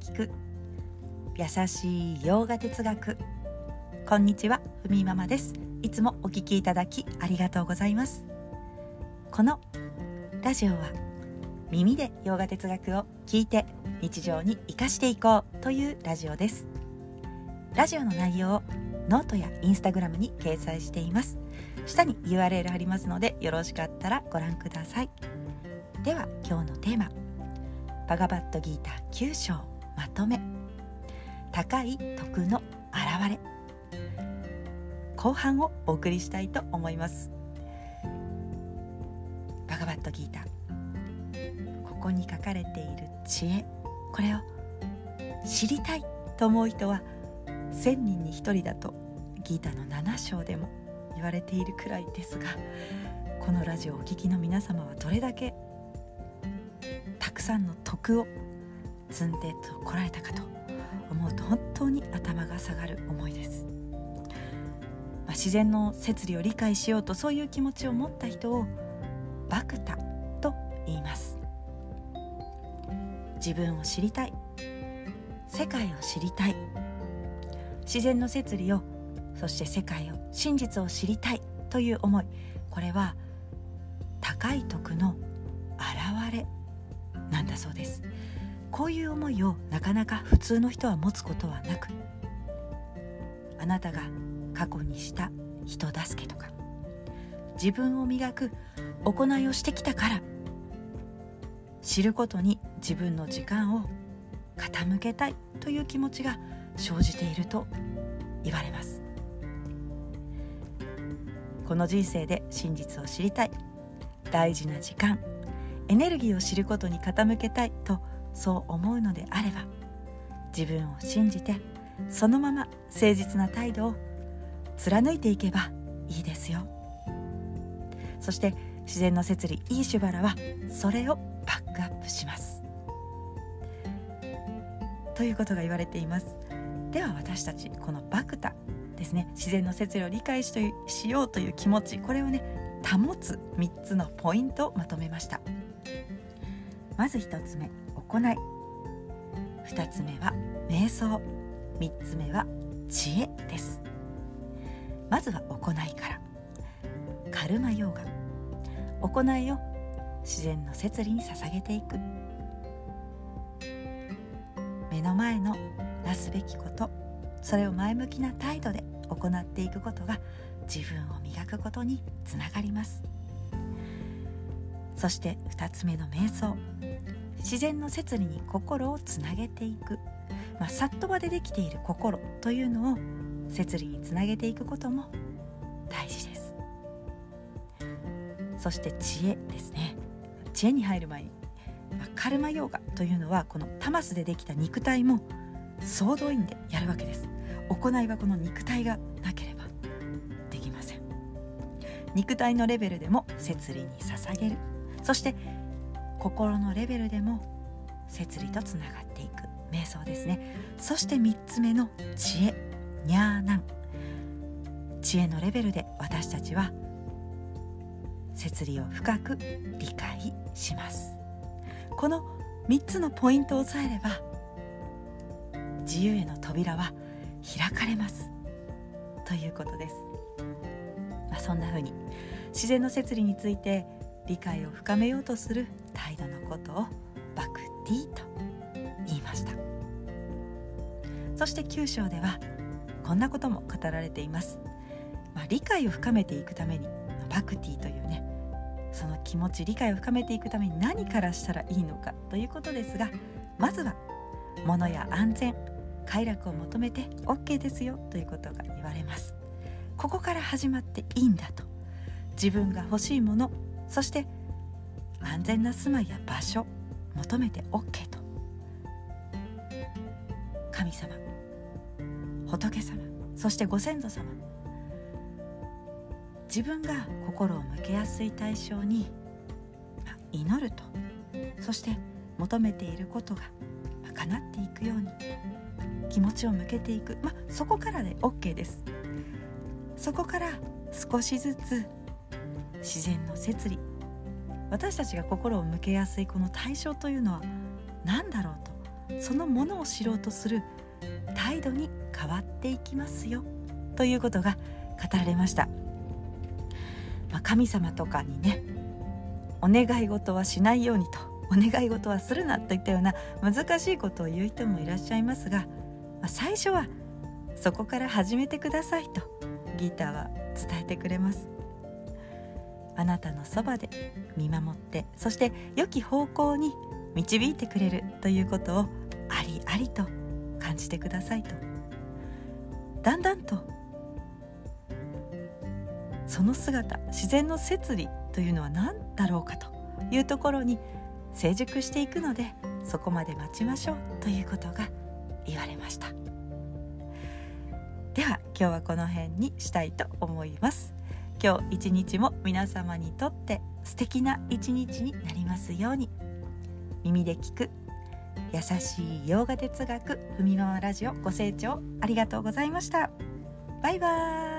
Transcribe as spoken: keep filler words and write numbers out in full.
聞く優しい洋画哲学。こんにちは、ふみママです。いつもお聞きいただきありがとうございます。このラジオは耳で洋画哲学を聞いて日常に生かしていこうというラジオです。ラジオの内容をノートやインスタグラムに掲載しています。下に ユーアールエル 貼りますので、よろしかったらご覧ください。では今日のテーマ、バガバッドギーターきゅう章まとめ、高い徳の現れ、後半をお送りしたいと思います。バガバッドギータ、ここに書かれている知恵、これを知りたいと思う人はせんにんにひとりだとギータのなな章でも言われているくらいですが、このラジオをお聞きの皆様はどれだけたくさんの徳を積んでこられたかと思うと、本当に頭が下がる思いです。まあ、自然の摂理を理解しようと、そういう気持ちを持った人をバクタと言います。自分を知りたい、世界を知りたい、自然の摂理を、そして世界を、真実を知りたいという思い、これは高い徳の現れなんだそうです。こういう思いをなかなか普通の人は持つことはなく、あなたが過去にした人助けとか、自分を磨く行いをしてきたから、知ることに自分の時間を傾けたいという気持ちが生じていると言われます。この人生で真実を知りたい、大事な時間、エネルギーを知ることに傾けたいと、そう思うのであれば、自分を信じてそのまま誠実な態度を貫いていけばいいですよ。そして自然の摂理イーシュバラはそれをバックアップしますということが言われています。では私たち、このバクタですね、自然の摂理を理解しようという気持ち、これをね、保つみっつのポイントをまとめました。まずひとつめ、行い。ふたつめは瞑想。みっつめは知恵です。まずは行いから。カルマヨガ、行いを自然の摂理に捧げていく。目の前のなすべきこと、それを前向きな態度で行っていくことが自分を磨くことにつながります。そしてふたつめの瞑想、自然の摂理に心をつなげていく。まあ、サットバでできている心というのを摂理につなげていくことも大事です。そして知恵ですね。知恵に入る前に、まあ、カルマヨーガというのは、このタマスでできた肉体も総動員でやるわけです。行いはこの肉体がなければできません。肉体のレベルでも摂理に捧げる、そして心のレベルでも摂理とつながっていく瞑想ですね。そしてみっつめの知恵、ニャーナン。知恵のレベルで私たちは摂理を深く理解します。このみっつのポイントを押さえれば、自由への扉は開かれますということです。まあ、そんな風に自然の摂理について理解を深めようとする態度のことをバクティと言いました。そしてきゅう章ではこんなことも語られています。まあ、理解を深めていくために、バクティというね、その気持ち、理解を深めていくために何からしたらいいのかということですが、まずは物や安全、快楽を求めて OK ですよということが言われます。ここから始まっていいんだと。自分が欲しいもの、そして安全な住まいや場所、求めて OK と。神様、仏様、そしてご先祖様、自分が心を向けやすい対象に祈ると、そして求めていることが叶っていくように気持ちを向けていく。まあ、そこからで OK です。そこから少しずつ自然の摂理、私たちが心を向けやすいこの対象というのは何だろうとそのものを知ろうとする態度に変わっていきますよということが語られました。まあ、神様とかにね、お願い事はしないようにと、お願い事はするなといったような難しいことを言う人もいらっしゃいますが、まあ、最初はそこから始めてくださいとギーターは伝えてくれます。あなたのそばで見守って、そして良き方向に導いてくれるということをありありと感じてくださいと、だんだんとその姿、自然の摂理というのは何だろうかというところに成熟していくので、そこまで待ちましょうということが言われました。では今日はこの辺にしたいと思います。今日一日も皆様にとって素敵な一日になりますように。耳で聞く優しい洋画哲学ふみままラジオ、ご清聴ありがとうございました。バイバイ。